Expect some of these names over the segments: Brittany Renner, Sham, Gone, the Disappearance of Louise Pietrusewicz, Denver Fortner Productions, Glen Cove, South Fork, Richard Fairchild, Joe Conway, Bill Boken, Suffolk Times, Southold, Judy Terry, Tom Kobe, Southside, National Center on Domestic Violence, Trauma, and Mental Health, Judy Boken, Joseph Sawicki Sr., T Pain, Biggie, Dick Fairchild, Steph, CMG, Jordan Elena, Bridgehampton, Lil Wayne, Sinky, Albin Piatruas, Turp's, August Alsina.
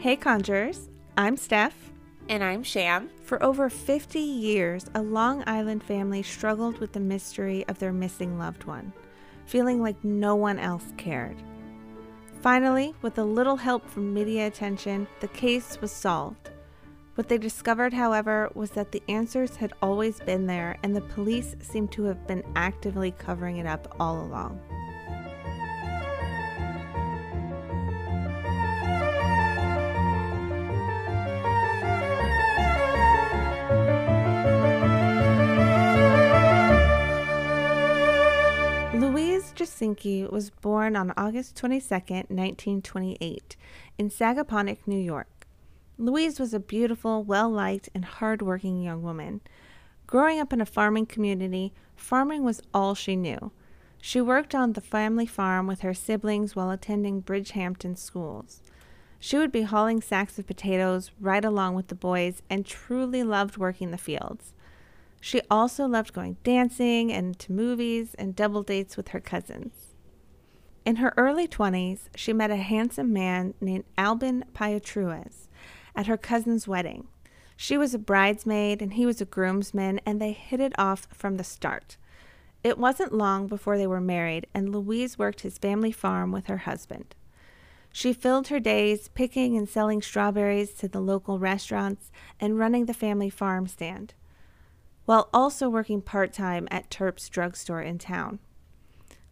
Hey Conjurers, I'm Steph. And I'm Sham. For over 50 years, a Long Island family struggled with the mystery of their missing loved one, feeling like no one else cared. Finally, with a little help from media attention, the case was solved. What they discovered, however, was that the answers had always been there, and the police seemed to have been actively covering it up all along. Sinky was born on August 22, 1928, in Sagaponack, New York. Louise was a beautiful, well-liked, and hard-working young woman. Growing up in a farming community, farming was all she knew. She worked on the family farm with her siblings while attending Bridgehampton schools. She would be hauling sacks of potatoes right along with the boys and truly loved working the fields. She also loved going dancing and to movies and double dates with her cousins. In her early 20s, she met a handsome man named Albin Piatruas at her cousin's wedding. She was a bridesmaid and he was a groomsman, and they hit it off from the start. It wasn't long before they were married, and Louise worked his family farm with her husband. She filled her days picking and selling strawberries to the local restaurants and running the family farm stand, while also working part-time at Turp's drugstore in town.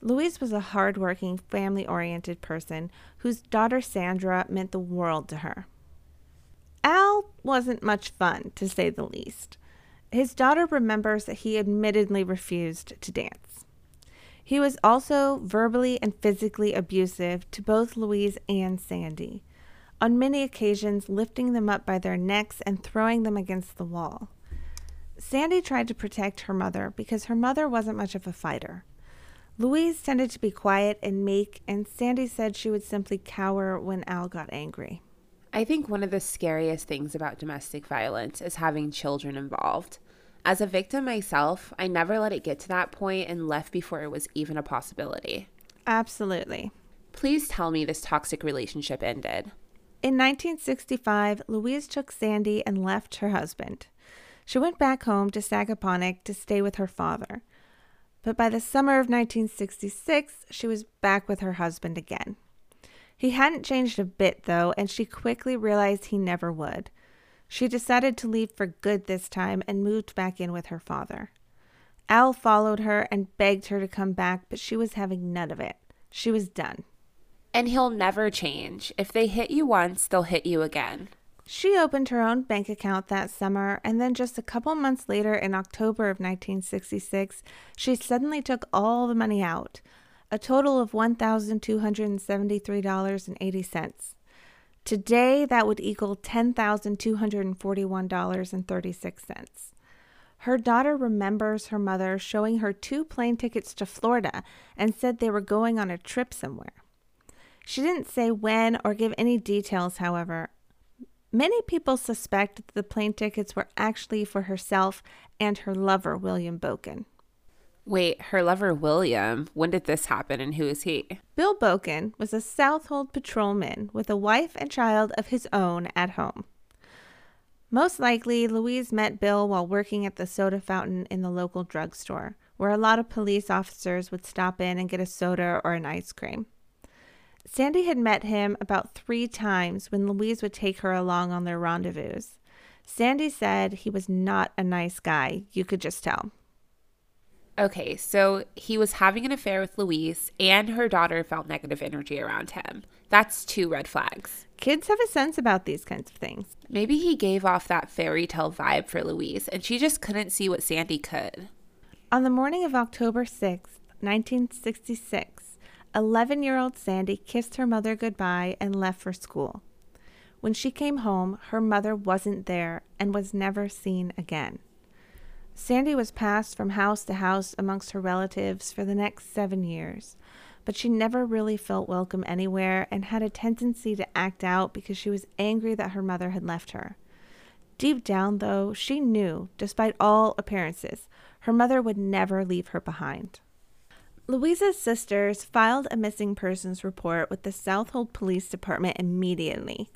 Louise was a hard-working, family-oriented person whose daughter Sandra meant the world to her. Al wasn't much fun, to say the least. His daughter remembers that he admittedly refused to dance. He was also verbally and physically abusive to both Louise and Sandy, on many occasions lifting them up by their necks and throwing them against the wall. Sandy tried to protect her mother because her mother wasn't much of a fighter. Louise tended to be quiet and meek, and Sandy said she would simply cower when Al got angry. I think one of the scariest things about domestic violence is having children involved. As a victim myself, I never let it get to that point and left before it was even a possibility. Absolutely. Please tell me this toxic relationship ended. In 1965, Louise took Sandy and left her husband. She went back home to Sagaponack to stay with her father. But by the summer of 1966, she was back with her husband again. He hadn't changed a bit, though, and she quickly realized he never would. She decided to leave for good this time and moved back in with her father. Al followed her and begged her to come back, but she was having none of it. She was done. And he'll never change. If they hit you once, they'll hit you again. She opened her own bank account that summer, and then just a couple months later, in October of 1966, she suddenly took all the money out, a total of $1,273.80. Today, that would equal $10,241.36. Her daughter remembers her mother showing her 2 plane tickets to Florida and said they were going on a trip somewhere. She didn't say when or give any details, however. Many people suspect that the plane tickets were actually for herself and her lover, William Boken. Wait, her lover, William? When did this happen, and who is he? Bill Boken was a Southold patrolman with a wife and child of his own at home. Most likely, Louise met Bill while working at the soda fountain in the local drugstore, where a lot of police officers would stop in and get a soda or an ice cream. Sandy had met him about 3 times when Louise would take her along on their rendezvous. Sandy said he was not a nice guy. You could just tell. Okay, so he was having an affair with Louise, and her daughter felt negative energy around him. That's 2 red flags. Kids have a sense about these kinds of things. Maybe he gave off that fairy tale vibe for Louise, and she just couldn't see what Sandy could. On the morning of October 6th, 1966, 11-year-old Sandy kissed her mother goodbye and left for school. When she came home, her mother wasn't there and was never seen again. Sandy was passed from house to house amongst her relatives for the next 7 years, but she never really felt welcome anywhere and had a tendency to act out because she was angry that her mother had left her. Deep down, though, she knew, despite all appearances, her mother would never leave her behind. Louise's sisters filed a missing persons report with the Southold Police Department immediately.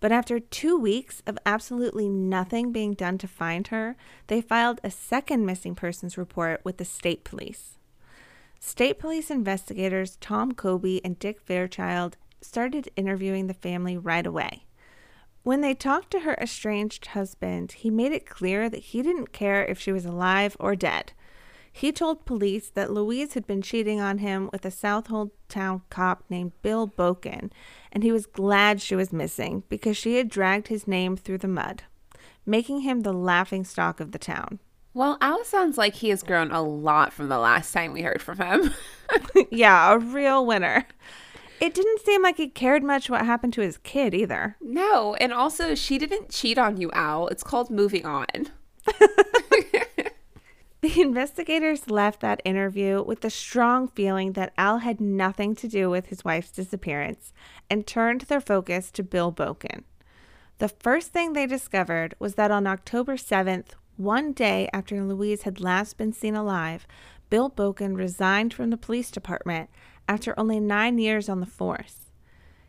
But after 2 weeks of absolutely nothing being done to find her, they filed a second missing persons report with the state police. State police investigators Tom Kobe and Dick Fairchild started interviewing the family right away. When they talked to her estranged husband, he made it clear that he didn't care if she was alive or dead. He told police that Louise had been cheating on him with a Southold town cop named Bill Boken, and he was glad she was missing because she had dragged his name through the mud, making him the laughingstock of the town. Well, Al sounds like he has grown a lot from the last time we heard from him. Yeah, a real winner. It didn't seem like he cared much what happened to his kid either. No, and also she didn't cheat on you, Al. It's called moving on. The investigators left that interview with the strong feeling that Al had nothing to do with his wife's disappearance and turned their focus to Bill Boken. The first thing they discovered was that on October 7th, one day after Louise had last been seen alive, Bill Boken resigned from the police department after only 9 years on the force.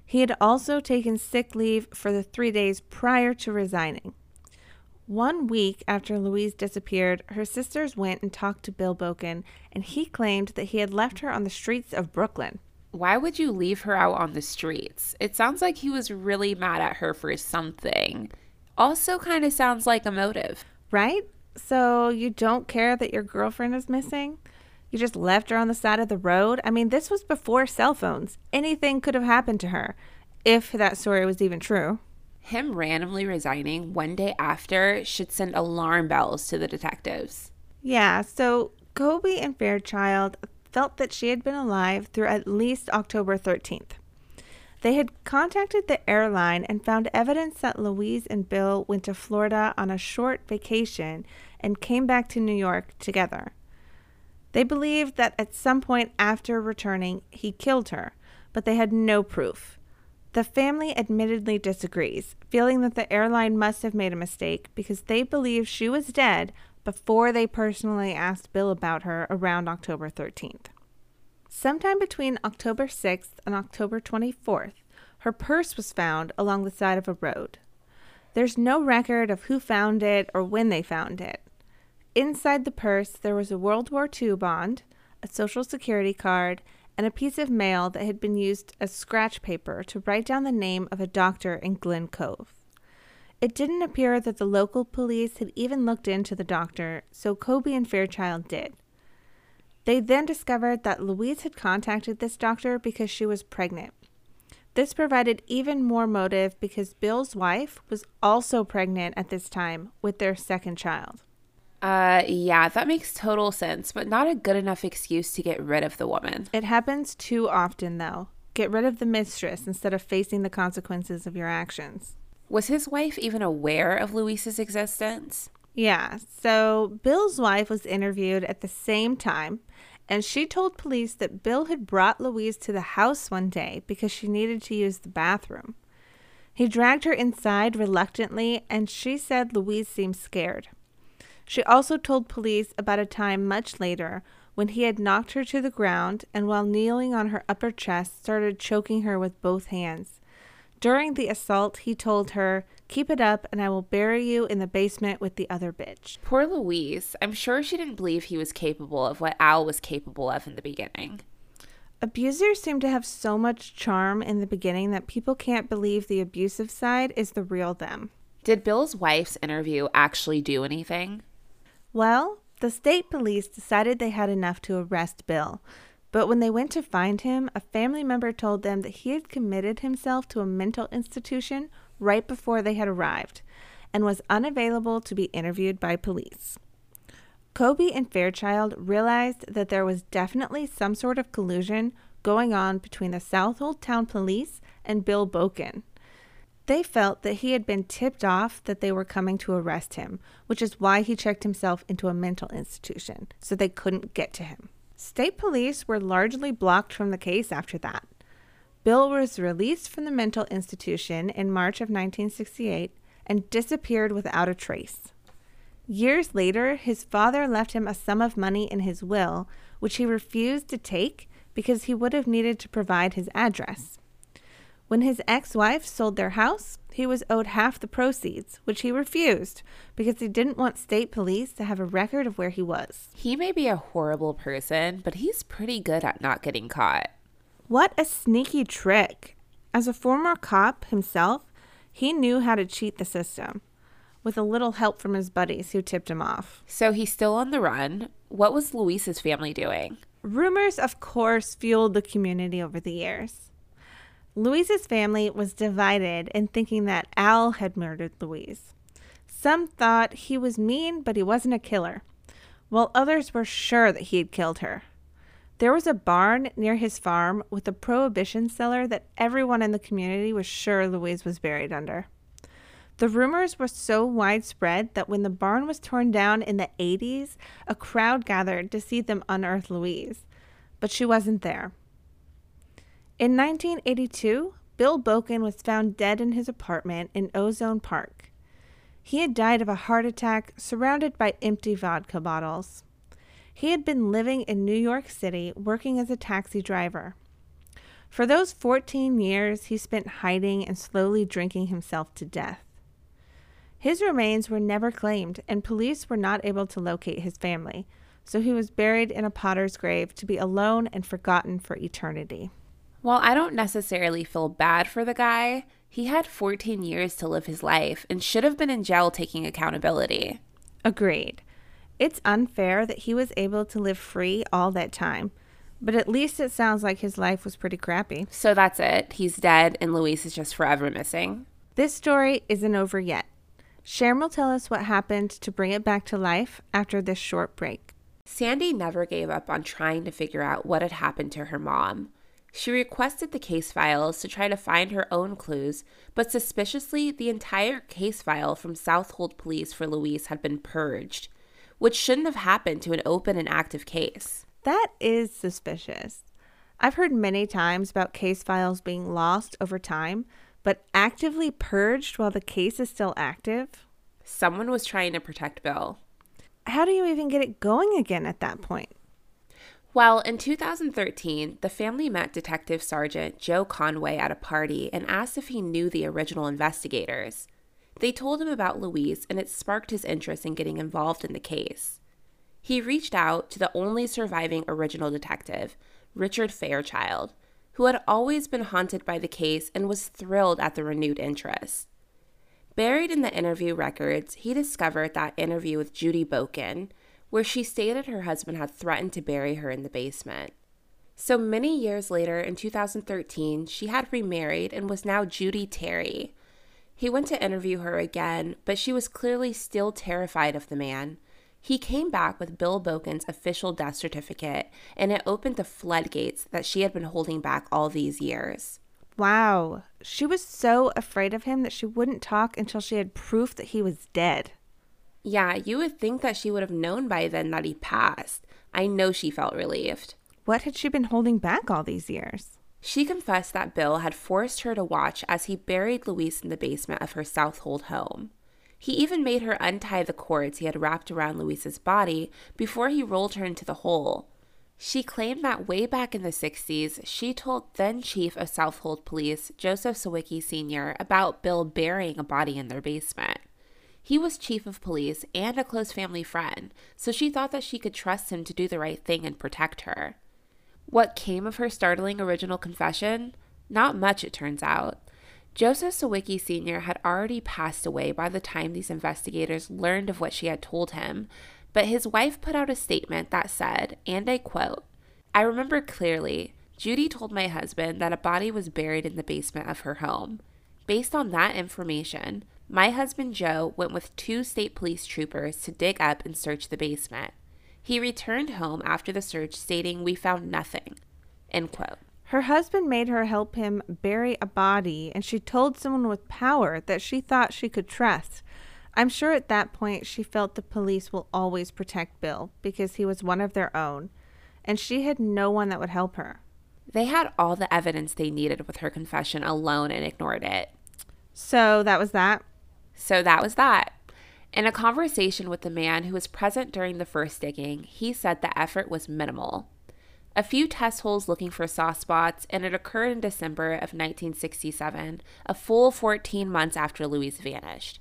He had also taken sick leave for the 3 days prior to resigning. 1 week after Louise disappeared, her sisters went and talked to Bill Boken, and he claimed that he had left her on the streets of Brooklyn. Why would you leave her out on the streets? It sounds like he was really mad at her for something. Also kind of sounds like a motive. Right? So you don't care that your girlfriend is missing? You just left her on the side of the road? I mean, this was before cell phones. Anything could have happened to her, if that story was even true. Him randomly resigning one day after should send alarm bells to the detectives. Yeah, so Kobe and Fairchild felt that she had been alive through at least October 13th. They had contacted the airline and found evidence that Louise and Bill went to Florida on a short vacation and came back to New York together. They believed that at some point after returning, he killed her, but they had no proof. The family admittedly disagrees, feeling that the airline must have made a mistake because they believed she was dead before they personally asked Bill about her around October 13th. Sometime between October 6th and October 24th, her purse was found along the side of a road. There's no record of who found it or when they found it. Inside the purse, there was a World War II bond, a Social Security card, and a piece of mail that had been used as scratch paper to write down the name of a doctor in Glen Cove. It didn't appear that the local police had even looked into the doctor, so Kobe and Fairchild did. They then discovered that Louise had contacted this doctor because she was pregnant. This provided even more motive because Bill's wife was also pregnant at this time with their second child. Yeah, that makes total sense, but not a good enough excuse to get rid of the woman. It happens too often, though. Get rid of the mistress instead of facing the consequences of your actions. Was his wife even aware of Louise's existence? Yeah, so Bill's wife was interviewed at the same time, and she told police that Bill had brought Louise to the house one day because she needed to use the bathroom. He dragged her inside reluctantly, and she said Louise seemed scared. She also told police about a time much later when he had knocked her to the ground and while kneeling on her upper chest started choking her with both hands. During the assault, he told her, "Keep it up and I will bury you in the basement with the other bitch." Poor Louise. I'm sure she didn't believe he was capable of what Al was capable of in the beginning. Abusers seem to have so much charm in the beginning that people can't believe the abusive side is the real them. Did Bill's wife's interview actually do anything? Well, the state police decided they had enough to arrest Bill, but when they went to find him, a family member told them that he had committed himself to a mental institution right before they had arrived and was unavailable to be interviewed by police. Kobe and Fairchild realized that there was definitely some sort of collusion going on between the Southold Town Police and Bill Boken. They felt that he had been tipped off that they were coming to arrest him, which is why he checked himself into a mental institution, so they couldn't get to him. State police were largely blocked from the case after that. Bill was released from the mental institution in March of 1968 and disappeared without a trace. Years later, his father left him a sum of money in his will, which he refused to take because he would have needed to provide his address. When his ex-wife sold their house, he was owed half the proceeds, which he refused because he didn't want state police to have a record of where he was. He may be a horrible person, but he's pretty good at not getting caught. What a sneaky trick. As a former cop himself, he knew how to cheat the system, with a little help from his buddies who tipped him off. So he's still on the run. What was Louise's family doing? Rumors, of course, fueled the community over the years. Louise's family was divided in thinking that Al had murdered Louise. Some thought he was mean, but he wasn't a killer, while others were sure that he had killed her. There was a barn near his farm with a prohibition cellar that everyone in the community was sure Louise was buried under. The rumors were so widespread that when the barn was torn down in the 80s, a crowd gathered to see them unearth Louise, but she wasn't there. In 1982, Bill Boken was found dead in his apartment in Ozone Park. He had died of a heart attack surrounded by empty vodka bottles. He had been living in New York City working as a taxi driver. For those 14 years, he spent hiding and slowly drinking himself to death. His remains were never claimed, and police were not able to locate his family, so he was buried in a potter's grave to be alone and forgotten for eternity. While I don't necessarily feel bad for the guy, he had 14 years to live his life and should have been in jail taking accountability. Agreed. It's unfair that he was able to live free all that time, but at least it sounds like his life was pretty crappy. So that's it. He's dead and Louise is just forever missing. This story isn't over yet. Sham will tell us what happened to bring it back to life after this short break. Sandy never gave up on trying to figure out what had happened to her mom. She requested the case files to try to find her own clues, but suspiciously, the entire case file from Southold Police for Louise had been purged, which shouldn't have happened to an open and active case. That is suspicious. I've heard many times about case files being lost over time, but actively purged while the case is still active? Someone was trying to protect Bill. How do you even get it going again at that point? Well, in 2013, the family met Detective Sergeant Joe Conway at a party and asked if he knew the original investigators. They told him about Louise, and it sparked his interest in getting involved in the case. He reached out to the only surviving original detective, Richard Fairchild, who had always been haunted by the case and was thrilled at the renewed interest. Buried in the interview records, he discovered that interview with Judy Boken, where she stated her husband had threatened to bury her in the basement. So many years later, in 2013, she had remarried and was now Judy Terry. He went to interview her again, but she was clearly still terrified of the man. He came back with Bill Boken's official death certificate, and it opened the floodgates that she had been holding back all these years. Wow. She was so afraid of him that she wouldn't talk until she had proof that he was dead. Yeah, you would think that she would have known by then that he passed. I know she felt relieved. What had she been holding back all these years? She confessed that Bill had forced her to watch as he buried Louise in the basement of her Southold home. He even made her untie the cords he had wrapped around Louise's body before he rolled her into the hole. She claimed that way back in the 60s, she told then Chief of Southold Police, Joseph Sawicki Sr., about Bill burying a body in their basement. He was chief of police and a close family friend, so she thought that she could trust him to do the right thing and protect her. What came of her startling original confession? Not much, it turns out. Joseph Sawicki Sr. had already passed away by the time these investigators learned of what she had told him, but his wife put out a statement that said, and I quote, "I remember clearly, Judy told my husband that a body was buried in the basement of her home. Based on that information, my husband Joe went with 2 state police troopers to dig up and search the basement. He returned home after the search stating, 'We found nothing.'" End quote. Her husband made her help him bury a body, and she told someone with power that she thought she could trust. I'm sure at that point she felt the police will always protect Bill because he was one of their own, and she had no one that would help her. They had all the evidence they needed with her confession alone and ignored it. So that was that. In a conversation with the man who was present during the first digging, he said the effort was minimal. a few test holes looking for soft spots, and it occurred in December of 1967, a full 14 months after Louise vanished.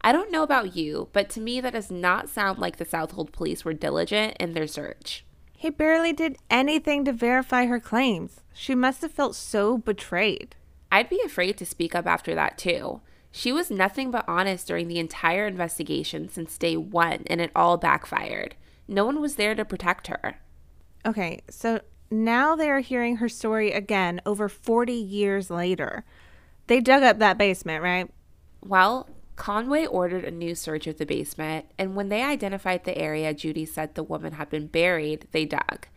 I don't know about you, but to me that does not sound like the Southold police were diligent in their search. He barely did anything to verify her claims. She must have felt so betrayed. I'd be afraid to speak up after that too. She was nothing but honest during the entire investigation since day one, and it all backfired. No one was there to protect her. Okay, so now they are hearing her story again over 40 years later. They dug up that basement, right? Well, Conway ordered a new search of the basement, and when they identified the area Judy said the woman had been buried, they dug.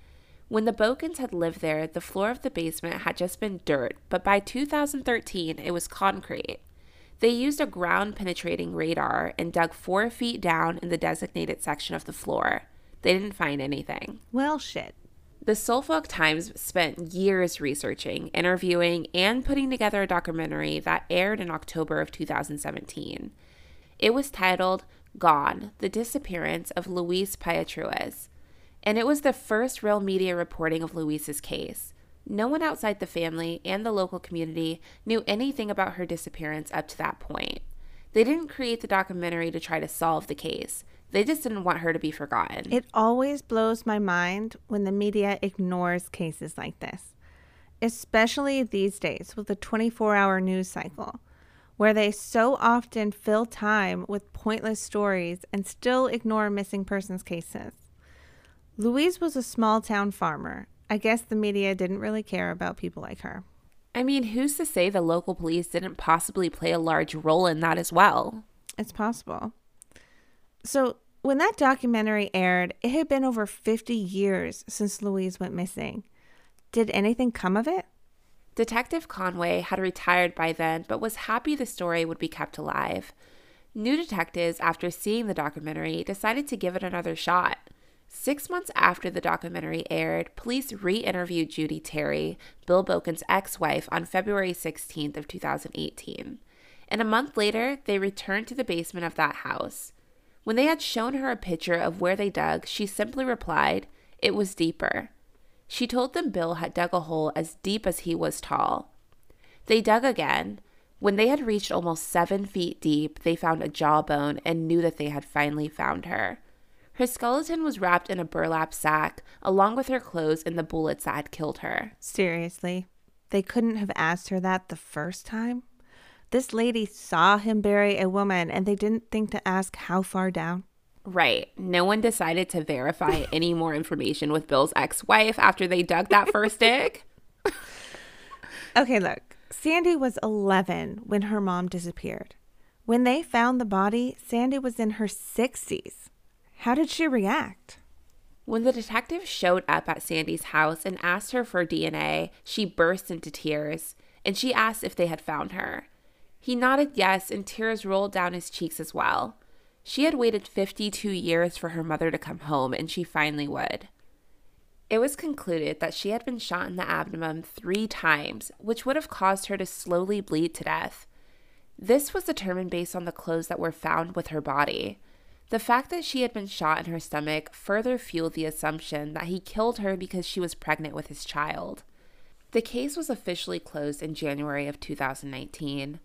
When the Bokens had lived there, the floor of the basement had just been dirt, but by 2013, it was concrete. They used a ground-penetrating radar and dug 4 feet down in the designated section of the floor. They didn't find anything. Well, shit. The Suffolk Times spent years researching, interviewing, and putting together a documentary that aired in October of 2017. It was titled Gone, the Disappearance of Louise Pietrusewicz, and it was the first real media reporting of Louise's case. No one outside the family and the local community knew anything about her disappearance up to that point. They didn't create the documentary to try to solve the case. They just didn't want her to be forgotten. It always blows my mind when the media ignores cases like this, especially these days with the 24-hour news cycle, where they so often fill time with pointless stories and still ignore missing persons cases. Louise was a small-town farmer. I guess the media didn't really care about people like her. I mean, who's to say the local police didn't possibly play a large role in that as well? It's possible. So when that documentary aired, it had been over 50 years since Louise went missing. Did anything come of it? Detective Conway had retired by then, but was happy the story would be kept alive. New detectives, after seeing the documentary, decided to give it another shot. 6 months after the documentary aired, police re-interviewed Judy Terry, Bill Boken's ex-wife, on February 16th of 2018. And a month later, they returned to the basement of that house. When they had shown her a picture of where they dug, she simply replied, "It was deeper." She told them Bill had dug a hole as deep as he was tall. They dug again. When they had reached almost 7 feet deep, they found a jawbone and knew that they had finally found her. Her skeleton was wrapped in a burlap sack, along with her clothes and the bullets that had killed her. Seriously? They couldn't have asked her that the first time? This lady saw him bury a woman, and they didn't think to ask how far down. Right. No one decided to verify any more information with Bill's ex-wife after they dug that first dig. Okay, look. Sandy was 11 when her mom disappeared. When they found the body, Sandy was in her 60s. How did she react? When the detective showed up at Sandy's house and asked her for DNA, she burst into tears, and she asked if they had found her. He nodded yes, and tears rolled down his cheeks as well. She had waited 52 years for her mother to come home, and she finally would. It was concluded that she had been shot in the abdomen 3 times, which would have caused her to slowly bleed to death. This was determined based on the clothes that were found with her body. The fact that she had been shot in her stomach further fueled the assumption that he killed her because she was pregnant with his child. The case was officially closed in January of 2019.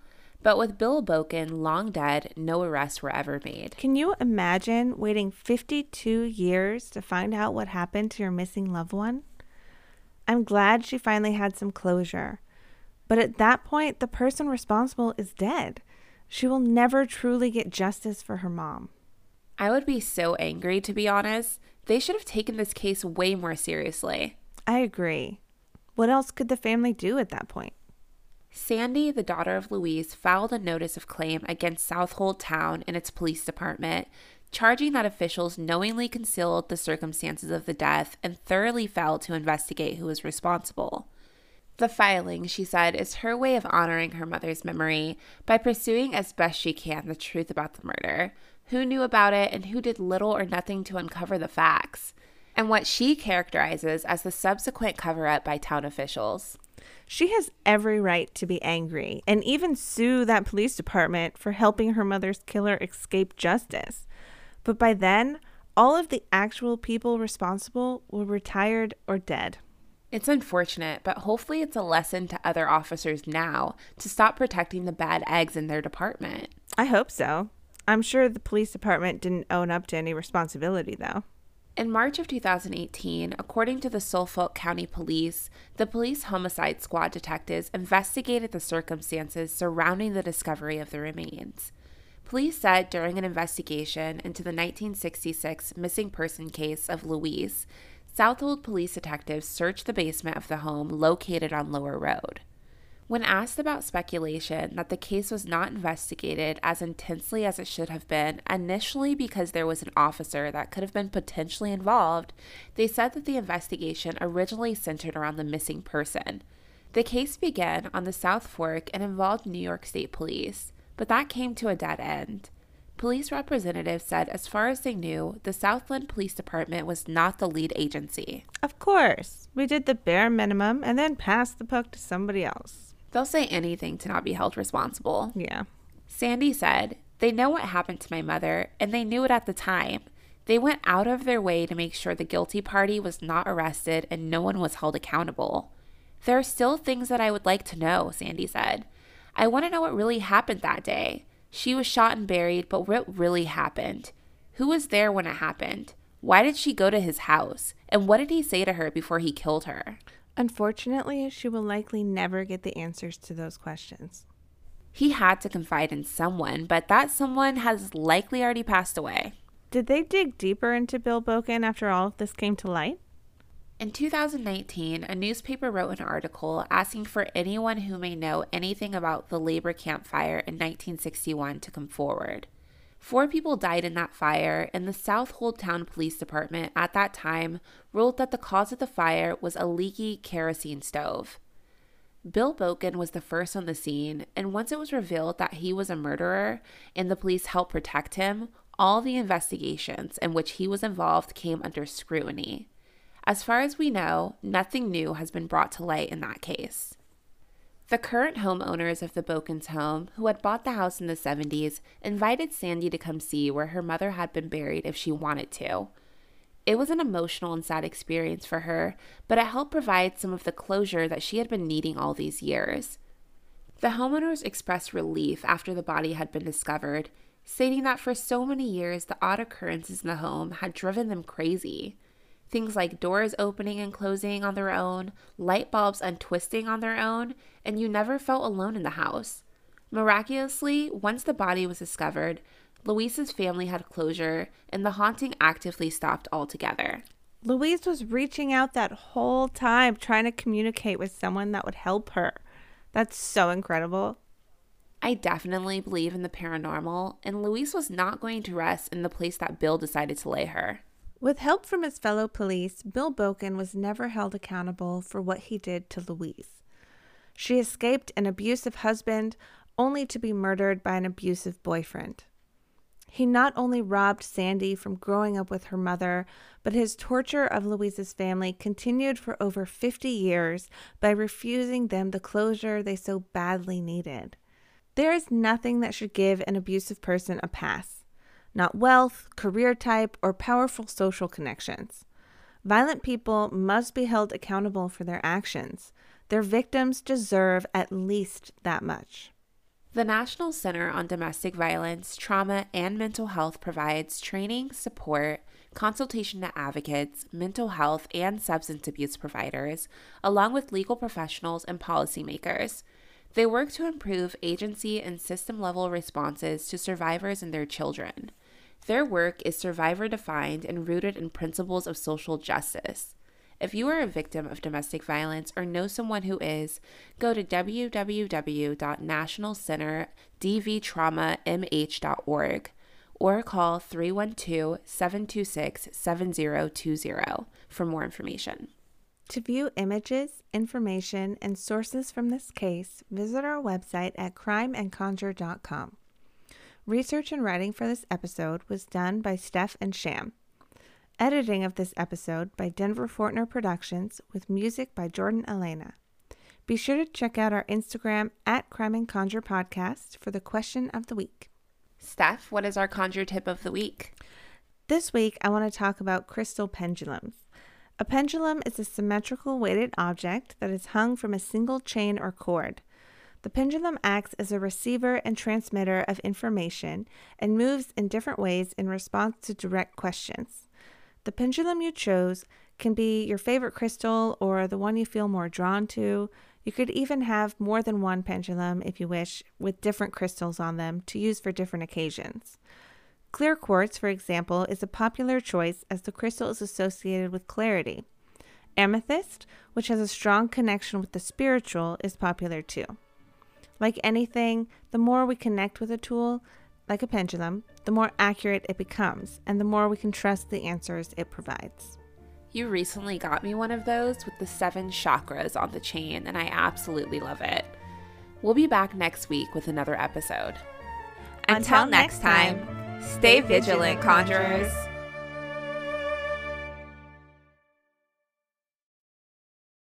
But with Bill Boken long dead, no arrests were ever made. Can you imagine waiting 52 years to find out what happened to your missing loved one? I'm glad she finally had some closure. But at that point, the person responsible is dead. She will never truly get justice for her mom. I would be so angry, to be honest. They should have taken this case way more seriously. I agree. What else could the family do at that point? Sandy, the daughter of Louise, filed a notice of claim against Southold Town and its police department, charging that officials knowingly concealed the circumstances of the death and thoroughly failed to investigate who was responsible. The filing, she said, is her way of honoring her mother's memory by pursuing as best she can the truth about the murder, who knew about it, and who did little or nothing to uncover the facts, and what she characterizes as the subsequent cover-up by town officials. She has every right to be angry and even sue that police department for helping her mother's killer escape justice. But by then, all of the actual people responsible were retired or dead. It's unfortunate, but hopefully it's a lesson to other officers now to stop protecting the bad eggs in their department. I hope so. I'm sure the police department didn't own up to any responsibility, though. In March of 2018, according to the Suffolk County Police, the police homicide squad detectives investigated the circumstances surrounding the discovery of the remains. Police said during an investigation into the 1966 missing person case of Louise, Southold police detectives searched the basement of the home located on Lower Road. When asked about speculation that the case was not investigated as intensely as it should have been, initially because there was an officer that could have been potentially involved, they said that the investigation originally centered around the missing person. The case began on the South Fork and involved New York State Police, but that came to a dead end. Police representatives said as far as they knew, the Southland Police Department was not the lead agency. Of course. We did the bare minimum and then passed the puck to somebody else. They'll say anything to not be held responsible. Yeah. Sandy said, "They know what happened to my mother, and they knew it at the time. They went out of their way to make sure the guilty party was not arrested and no one was held accountable. There are still things that I would like to know," Sandy said. "I want to know what really happened that day. She was shot and buried, but what really happened? Who was there when it happened? Why did she go to his house? And what did he say to her before he killed her?" Unfortunately, she will likely never get the answers to those questions. He had to confide in someone, but that someone has likely already passed away. Did they dig deeper into Bill Boken after all of this came to light? In 2019, a newspaper wrote an article asking for anyone who may know anything about the labor camp fire in 1961 to come forward. 4 people died in that fire, and the Southold Town Police Department at that time ruled that the cause of the fire was a leaky kerosene stove. Bill Boken was the first on the scene, and once it was revealed that he was a murderer and the police helped protect him, all the investigations in which he was involved came under scrutiny. As far as we know, nothing new has been brought to light in that case. The current homeowners of the Boken's home, who had bought the house in the 70s, invited Sandy to come see where her mother had been buried if she wanted to. It was an emotional and sad experience for her, but it helped provide some of the closure that she had been needing all these years. The homeowners expressed relief after the body had been discovered, stating that for so many years the odd occurrences in the home had driven them crazy. Things like doors opening and closing on their own, light bulbs untwisting on their own, and you never felt alone in the house. Miraculously, once the body was discovered, Louise's family had closure, and the haunting actively stopped altogether. Louise was reaching out that whole time, trying to communicate with someone that would help her. That's so incredible. I definitely believe in the paranormal, and Louise was not going to rest in the place that Bill decided to lay her. With help from his fellow police, Bill Boken was never held accountable for what he did to Louise. She escaped an abusive husband only to be murdered by an abusive boyfriend. He not only robbed Sandy from growing up with her mother, but his torture of Louise's family continued for over 50 years by refusing them the closure they so badly needed. There is nothing that should give an abusive person a pass. Not wealth, career type, or powerful social connections. Violent people must be held accountable for their actions. Their victims deserve at least that much. The National Center on Domestic Violence, Trauma, and Mental Health provides training, support, consultation to advocates, mental health, and substance abuse providers, along with legal professionals and policymakers. They work to improve agency and system-level responses to survivors and their children. Their work is survivor-defined and rooted in principles of social justice. If you are a victim of domestic violence or know someone who is, go to www.nationalcenterdvtraumamh.org or call 312-726-7020 for more information. To view images, information, and sources from this case, visit our website at crimeandconjure.com. Research and writing for this episode was done by Steph and Sham. Editing of this episode by Denver Fortner Productions with music by Jordan Elena. Be sure to check out our Instagram at Crime and Conjure Podcast for the question of the week. Steph, what is our conjure tip of the week? This week, I want to talk about crystal pendulums. A pendulum is a symmetrical weighted object that is hung from a single chain or cord. The pendulum acts as a receiver and transmitter of information and moves in different ways in response to direct questions. The pendulum you chose can be your favorite crystal or the one you feel more drawn to. You could even have more than one pendulum, if you wish, with different crystals on them to use for different occasions. Clear quartz, for example, is a popular choice as the crystal is associated with clarity. Amethyst, which has a strong connection with the spiritual, is popular too. Like anything, the more we connect with a tool, like a pendulum, the more accurate it becomes, and the more we can trust the answers it provides. You recently got me one of those with the 7 chakras on the chain, and I absolutely love it. We'll be back next week with another episode. Until next time, stay vigilant, conjurers.